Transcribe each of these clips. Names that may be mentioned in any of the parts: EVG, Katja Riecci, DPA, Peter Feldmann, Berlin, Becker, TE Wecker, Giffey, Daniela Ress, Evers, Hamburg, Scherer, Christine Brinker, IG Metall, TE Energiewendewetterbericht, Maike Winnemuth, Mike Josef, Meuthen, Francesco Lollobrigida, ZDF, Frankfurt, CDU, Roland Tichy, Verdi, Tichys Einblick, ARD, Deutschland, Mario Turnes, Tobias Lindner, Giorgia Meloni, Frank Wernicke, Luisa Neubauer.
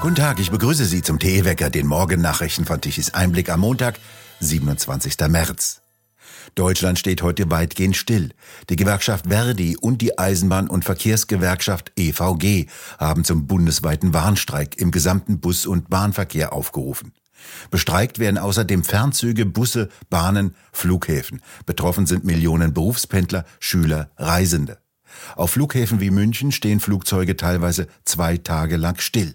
Guten Tag, ich begrüße Sie zum TE Wecker, den Morgennachrichten von Tichys Einblick am Montag, 27. März. Deutschland steht heute weitgehend still. Die Gewerkschaft Verdi und die Eisenbahn- und Verkehrsgewerkschaft EVG haben zum bundesweiten Warnstreik im gesamten Bus- und Bahnverkehr aufgerufen. Bestreikt werden außerdem Fernzüge, Busse, Bahnen, Flughäfen. Betroffen sind Millionen Berufspendler, Schüler, Reisende. Auf Flughäfen wie München stehen Flugzeuge teilweise 2 Tage lang still.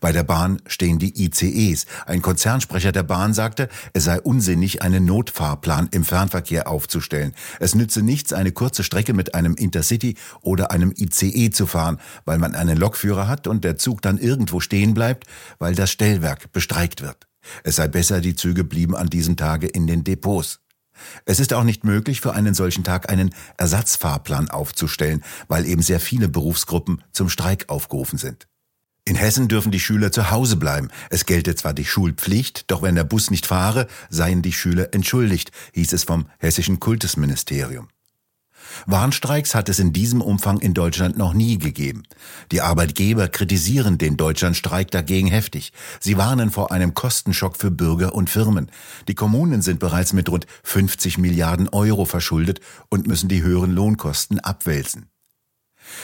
Bei der Bahn stehen die ICEs. Ein Konzernsprecher der Bahn sagte, es sei unsinnig, einen Notfahrplan im Fernverkehr aufzustellen. Es nütze nichts, eine kurze Strecke mit einem Intercity oder einem ICE zu fahren, weil man einen Lokführer hat und der Zug dann irgendwo stehen bleibt, weil das Stellwerk bestreikt wird. Es sei besser, die Züge blieben an diesem Tage in den Depots. Es ist auch nicht möglich, für einen solchen Tag einen Ersatzfahrplan aufzustellen, weil eben sehr viele Berufsgruppen zum Streik aufgerufen sind. In Hessen dürfen die Schüler zu Hause bleiben. Es gelte zwar die Schulpflicht, doch wenn der Bus nicht fahre, seien die Schüler entschuldigt, hieß es vom hessischen Kultusministerium. Warnstreiks hat es in diesem Umfang in Deutschland noch nie gegeben. Die Arbeitgeber kritisieren den Deutschlandstreik dagegen heftig. Sie warnen vor einem Kostenschock für Bürger und Firmen. Die Kommunen sind bereits mit rund 50 Milliarden Euro verschuldet und müssen die höheren Lohnkosten abwälzen.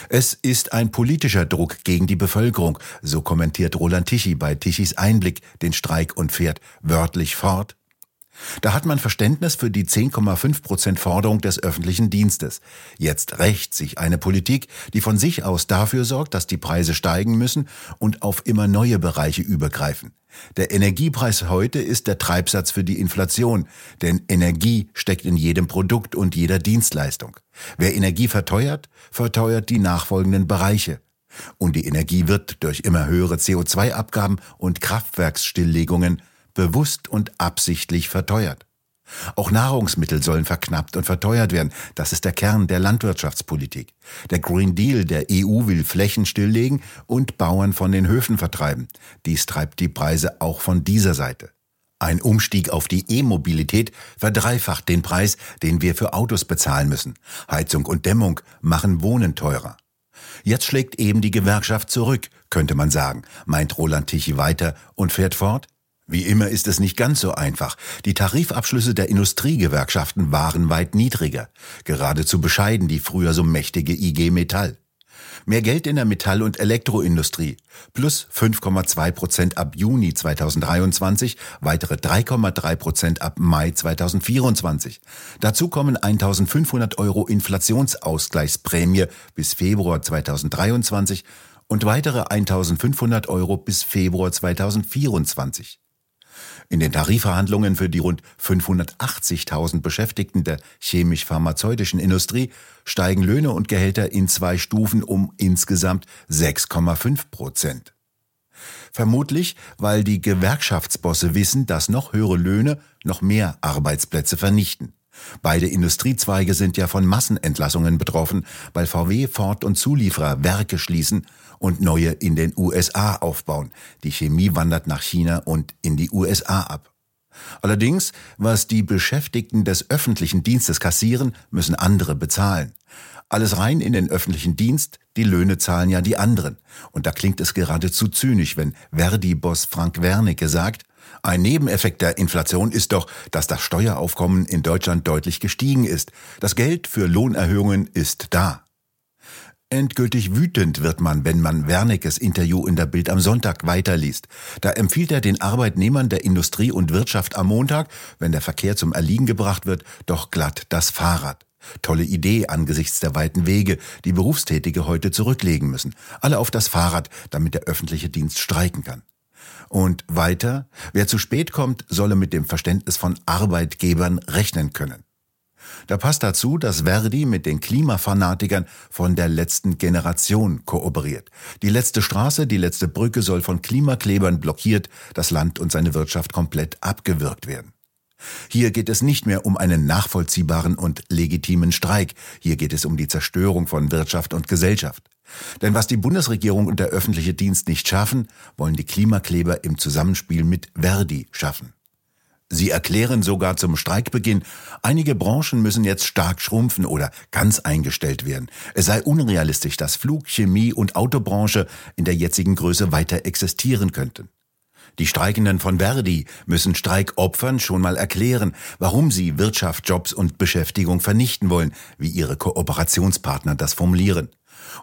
Es ist ein politischer Druck gegen die Bevölkerung, so kommentiert Roland Tichy bei Tichys Einblick den Streik und fährt wörtlich fort: Da hat man Verständnis für die 10,5% Forderung des öffentlichen Dienstes. Jetzt rächt sich eine Politik, die von sich aus dafür sorgt, dass die Preise steigen müssen und auf immer neue Bereiche übergreifen. Der Energiepreis heute ist der Treibsatz für die Inflation, denn Energie steckt in jedem Produkt und jeder Dienstleistung. Wer Energie verteuert, verteuert die nachfolgenden Bereiche. Und die Energie wird durch immer höhere CO2-Abgaben und Kraftwerksstilllegungen bewusst und absichtlich verteuert. Auch Nahrungsmittel sollen verknappt und verteuert werden. Das ist der Kern der Landwirtschaftspolitik. Der Green Deal der EU will Flächen stilllegen und Bauern von den Höfen vertreiben. Dies treibt die Preise auch von dieser Seite. Ein Umstieg auf die E-Mobilität verdreifacht den Preis, den wir für Autos bezahlen müssen. Heizung und Dämmung machen Wohnen teurer. Jetzt schlägt eben die Gewerkschaft zurück, könnte man sagen, meint Roland Tichy weiter und fährt fort: Wie immer ist es nicht ganz so einfach. Die Tarifabschlüsse der Industriegewerkschaften waren weit niedriger. Geradezu bescheiden die früher so mächtige IG Metall. Mehr Geld in der Metall- und Elektroindustrie. Plus 5,2% ab Juni 2023, weitere 3,3% ab Mai 2024. Dazu kommen 1.500 Euro Inflationsausgleichsprämie bis Februar 2023 und weitere 1.500 Euro bis Februar 2024. In den Tarifverhandlungen für die rund 580.000 Beschäftigten der chemisch-pharmazeutischen Industrie steigen Löhne und Gehälter in 2 Stufen um insgesamt 6,5%. Vermutlich, weil die Gewerkschaftsbosse wissen, dass noch höhere Löhne noch mehr Arbeitsplätze vernichten. Beide Industriezweige sind ja von Massenentlassungen betroffen, weil VW, Ford und Zulieferer Werke schließen und neue in den USA aufbauen. Die Chemie wandert nach China und in die USA ab. Allerdings, was die Beschäftigten des öffentlichen Dienstes kassieren, müssen andere bezahlen. Alles rein in den öffentlichen Dienst, die Löhne zahlen ja die anderen. Und da klingt es geradezu zynisch, wenn Verdi-Boss Frank Wernicke sagt: Ein Nebeneffekt der Inflation ist doch, dass das Steueraufkommen in Deutschland deutlich gestiegen ist. Das Geld für Lohnerhöhungen ist da. Endgültig wütend wird man, wenn man Wernickes Interview in der Bild am Sonntag weiterliest. Da empfiehlt er den Arbeitnehmern der Industrie und Wirtschaft am Montag, wenn der Verkehr zum Erliegen gebracht wird, doch glatt das Fahrrad. Tolle Idee angesichts der weiten Wege, die Berufstätige heute zurücklegen müssen. Alle auf das Fahrrad, damit der öffentliche Dienst streiken kann. Und weiter: Wer zu spät kommt, solle mit dem Verständnis von Arbeitgebern rechnen können. Da passt dazu, dass Verdi mit den Klimafanatikern von der letzten Generation kooperiert. Die letzte Straße, die letzte Brücke soll von Klimaklebern blockiert, das Land und seine Wirtschaft komplett abgewürgt werden. Hier geht es nicht mehr um einen nachvollziehbaren und legitimen Streik. Hier geht es um die Zerstörung von Wirtschaft und Gesellschaft. Denn was die Bundesregierung und der öffentliche Dienst nicht schaffen, wollen die Klimakleber im Zusammenspiel mit Verdi schaffen. Sie erklären sogar zum Streikbeginn, einige Branchen müssen jetzt stark schrumpfen oder ganz eingestellt werden. Es sei unrealistisch, dass Flug-, Chemie- und Autobranche in der jetzigen Größe weiter existieren könnten. Die Streikenden von Verdi müssen Streikopfern schon mal erklären, warum sie Wirtschaft, Jobs und Beschäftigung vernichten wollen, wie ihre Kooperationspartner das formulieren.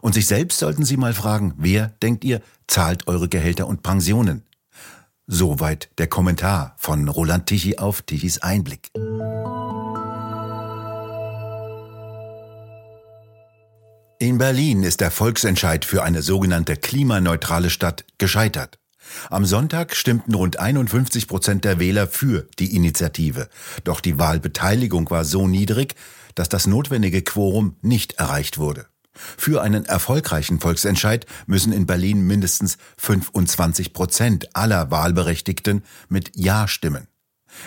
Und sich selbst sollten sie mal fragen, wer, denkt ihr, zahlt eure Gehälter und Pensionen? Soweit der Kommentar von Roland Tichy auf Tichys Einblick. In Berlin ist der Volksentscheid für eine sogenannte klimaneutrale Stadt gescheitert. Am Sonntag stimmten rund 51% der Wähler für die Initiative. Doch die Wahlbeteiligung war so niedrig, dass das notwendige Quorum nicht erreicht wurde. Für einen erfolgreichen Volksentscheid müssen in Berlin mindestens 25% aller Wahlberechtigten mit Ja stimmen.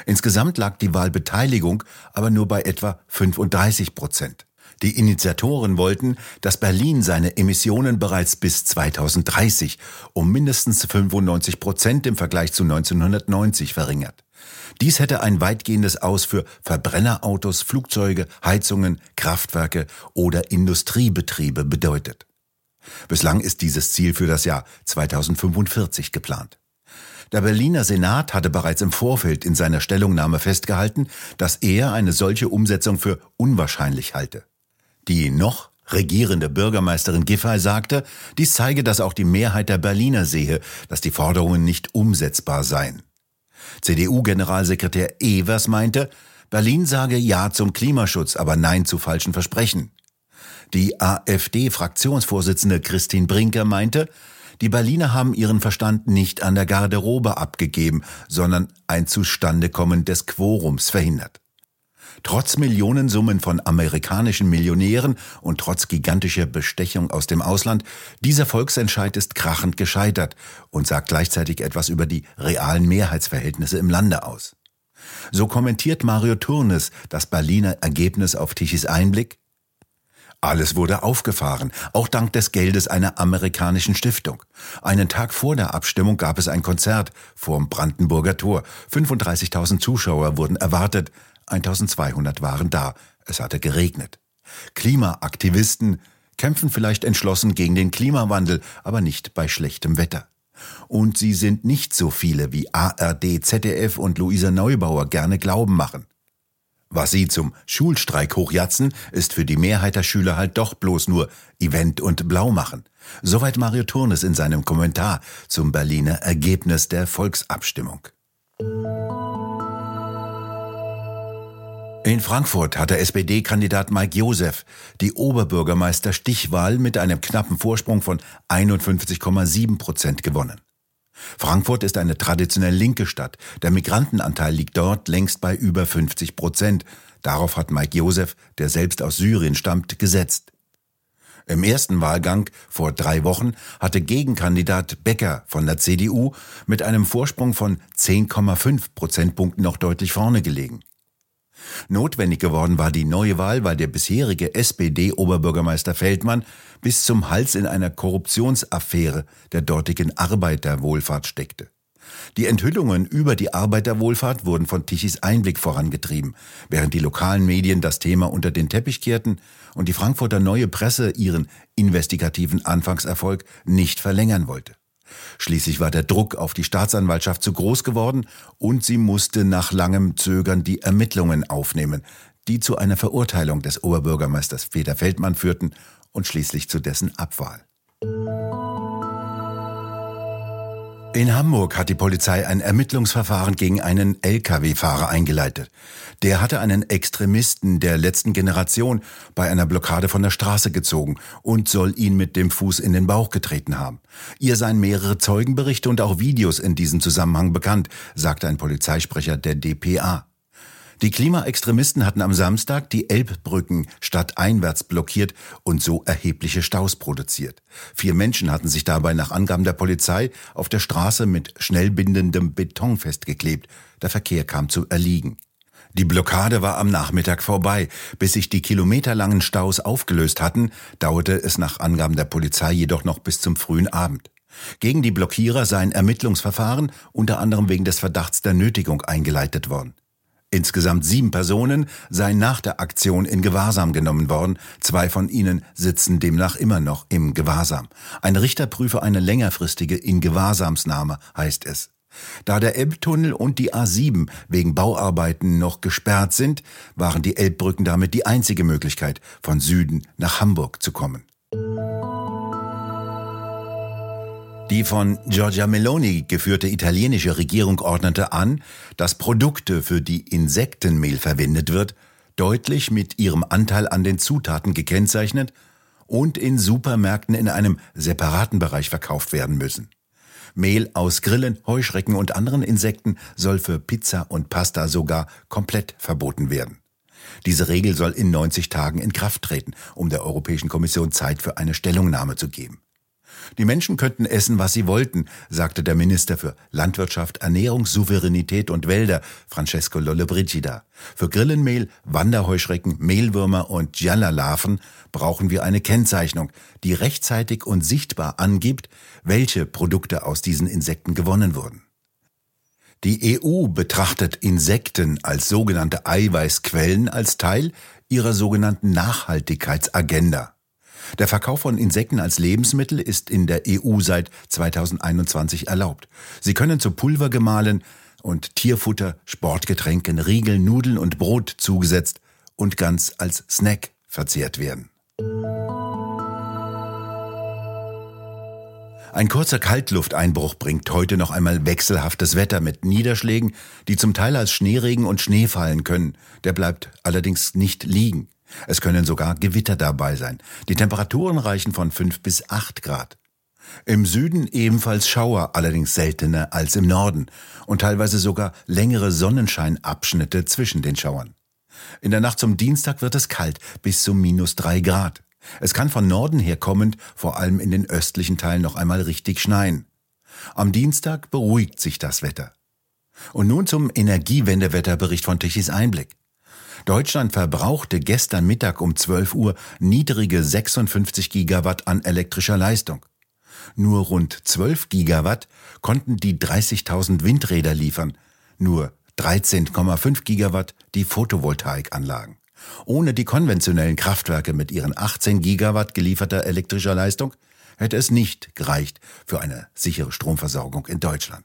Insgesamt lag die Wahlbeteiligung aber nur bei etwa 35%. Die Initiatoren wollten, dass Berlin seine Emissionen bereits bis 2030 um mindestens 95% im Vergleich zu 1990 verringert. Dies hätte ein weitgehendes Aus für Verbrennerautos, Flugzeuge, Heizungen, Kraftwerke oder Industriebetriebe bedeutet. Bislang ist dieses Ziel für das Jahr 2045 geplant. Der Berliner Senat hatte bereits im Vorfeld in seiner Stellungnahme festgehalten, dass er eine solche Umsetzung für unwahrscheinlich halte. Die noch regierende Bürgermeisterin Giffey sagte, dies zeige, dass auch die Mehrheit der Berliner sehe, dass die Forderungen nicht umsetzbar seien. CDU-Generalsekretär Evers meinte, Berlin sage Ja zum Klimaschutz, aber Nein zu falschen Versprechen. Die AfD-Fraktionsvorsitzende Christine Brinker meinte, die Berliner haben ihren Verstand nicht an der Garderobe abgegeben, sondern ein Zustandekommen des Quorums verhindert. Trotz Millionensummen von amerikanischen Millionären und trotz gigantischer Bestechung aus dem Ausland, dieser Volksentscheid ist krachend gescheitert und sagt gleichzeitig etwas über die realen Mehrheitsverhältnisse im Lande aus. So kommentiert Mario Turnes das Berliner Ergebnis auf Tichys Einblick. Alles wurde aufgefahren, auch dank des Geldes einer amerikanischen Stiftung. Einen Tag vor der Abstimmung gab es ein Konzert vorm Brandenburger Tor. 35.000 Zuschauer wurden erwartet. 1.200 waren da. Es hatte geregnet. Klimaaktivisten kämpfen vielleicht entschlossen gegen den Klimawandel, aber nicht bei schlechtem Wetter. Und sie sind nicht so viele, wie ARD, ZDF und Luisa Neubauer gerne glauben machen. Was sie zum Schulstreik hochjatzen, ist für die Mehrheit der Schüler halt doch bloß nur Event und Blaumachen. Soweit Mario Turnes in seinem Kommentar zum Berliner Ergebnis der Volksabstimmung. In Frankfurt hat der SPD-Kandidat Mike Josef die Oberbürgermeister-Stichwahl mit einem knappen Vorsprung von 51,7% gewonnen. Frankfurt ist eine traditionell linke Stadt. Der Migrantenanteil liegt dort längst bei über 50%. Darauf hat Mike Josef, der selbst aus Syrien stammt, gesetzt. Im ersten Wahlgang vor 3 Wochen hatte Gegenkandidat Becker von der CDU mit einem Vorsprung von 10,5 Prozentpunkten noch deutlich vorne gelegen. Notwendig geworden war die Neuwahl, weil der bisherige SPD-Oberbürgermeister Feldmann bis zum Hals in einer Korruptionsaffäre der dortigen Arbeiterwohlfahrt steckte. Die Enthüllungen über die Arbeiterwohlfahrt wurden von Tichys Einblick vorangetrieben, während die lokalen Medien das Thema unter den Teppich kehrten und die Frankfurter Neue Presse ihren investigativen Anfangserfolg nicht verlängern wollte. Schließlich war der Druck auf die Staatsanwaltschaft zu groß geworden und sie musste nach langem Zögern die Ermittlungen aufnehmen, die zu einer Verurteilung des Oberbürgermeisters Peter Feldmann führten und schließlich zu dessen Abwahl. In Hamburg hat die Polizei ein Ermittlungsverfahren gegen einen Lkw-Fahrer eingeleitet. Der hatte einen Extremisten der letzten Generation bei einer Blockade von der Straße gezogen und soll ihn mit dem Fuß in den Bauch getreten haben. Ihr seien mehrere Zeugenberichte und auch Videos in diesem Zusammenhang bekannt, sagte ein Polizeisprecher der DPA. Die Klimaextremisten hatten am Samstag die Elbbrücken stadteinwärts blockiert und so erhebliche Staus produziert. 4 Menschen hatten sich dabei nach Angaben der Polizei auf der Straße mit schnell bindendem Beton festgeklebt. Der Verkehr kam zu erliegen. Die Blockade war am Nachmittag vorbei. Bis sich die kilometerlangen Staus aufgelöst hatten, dauerte es nach Angaben der Polizei jedoch noch bis zum frühen Abend. Gegen die Blockierer seien Ermittlungsverfahren unter anderem wegen des Verdachts der Nötigung eingeleitet worden. Insgesamt 7 Personen seien nach der Aktion in Gewahrsam genommen worden. 2 von ihnen sitzen demnach immer noch im Gewahrsam. Ein Richter prüfe eine längerfristige Ingewahrsamsnahme, heißt es. Da der Elbtunnel und die A7 wegen Bauarbeiten noch gesperrt sind, waren die Elbbrücken damit die einzige Möglichkeit, von Süden nach Hamburg zu kommen. Die von Giorgia Meloni geführte italienische Regierung ordnete an, dass Produkte, für die Insektenmehl verwendet wird, deutlich mit ihrem Anteil an den Zutaten gekennzeichnet und in Supermärkten in einem separaten Bereich verkauft werden müssen. Mehl aus Grillen, Heuschrecken und anderen Insekten soll für Pizza und Pasta sogar komplett verboten werden. Diese Regel soll in 90 Tagen in Kraft treten, um der Europäischen Kommission Zeit für eine Stellungnahme zu geben. Die Menschen könnten essen, was sie wollten, sagte der Minister für Landwirtschaft, Ernährungssouveränität und Wälder, Francesco Lollobrigida. Für Grillenmehl, Wanderheuschrecken, Mehlwürmer und Gialla-Larven brauchen wir eine Kennzeichnung, die rechtzeitig und sichtbar angibt, welche Produkte aus diesen Insekten gewonnen wurden. Die EU betrachtet Insekten als sogenannte Eiweißquellen als Teil ihrer sogenannten Nachhaltigkeitsagenda. Der Verkauf von Insekten als Lebensmittel ist in der EU seit 2021 erlaubt. Sie können zu Pulver gemahlen und Tierfutter, Sportgetränken, Riegeln, Nudeln und Brot zugesetzt und ganz als Snack verzehrt werden. Ein kurzer Kaltlufteinbruch bringt heute noch einmal wechselhaftes Wetter mit Niederschlägen, die zum Teil als Schneeregen und Schnee fallen können. Der bleibt allerdings nicht liegen. Es können sogar Gewitter dabei sein. Die Temperaturen reichen von 5 bis 8 Grad. Im Süden ebenfalls Schauer, allerdings seltener als im Norden. Und teilweise sogar längere Sonnenscheinabschnitte zwischen den Schauern. In der Nacht zum Dienstag wird es kalt, bis zu -3 Grad. Es kann von Norden her kommend, vor allem in den östlichen Teilen, noch einmal richtig schneien. Am Dienstag beruhigt sich das Wetter. Und nun zum Energiewendewetterbericht von Tichys Einblick. Deutschland verbrauchte gestern Mittag um 12 Uhr niedrige 56 Gigawatt an elektrischer Leistung. Nur rund 12 Gigawatt konnten die 30.000 Windräder liefern, nur 13,5 Gigawatt die Photovoltaikanlagen. Ohne die konventionellen Kraftwerke mit ihren 18 Gigawatt gelieferter elektrischer Leistung hätte es nicht gereicht für eine sichere Stromversorgung in Deutschland.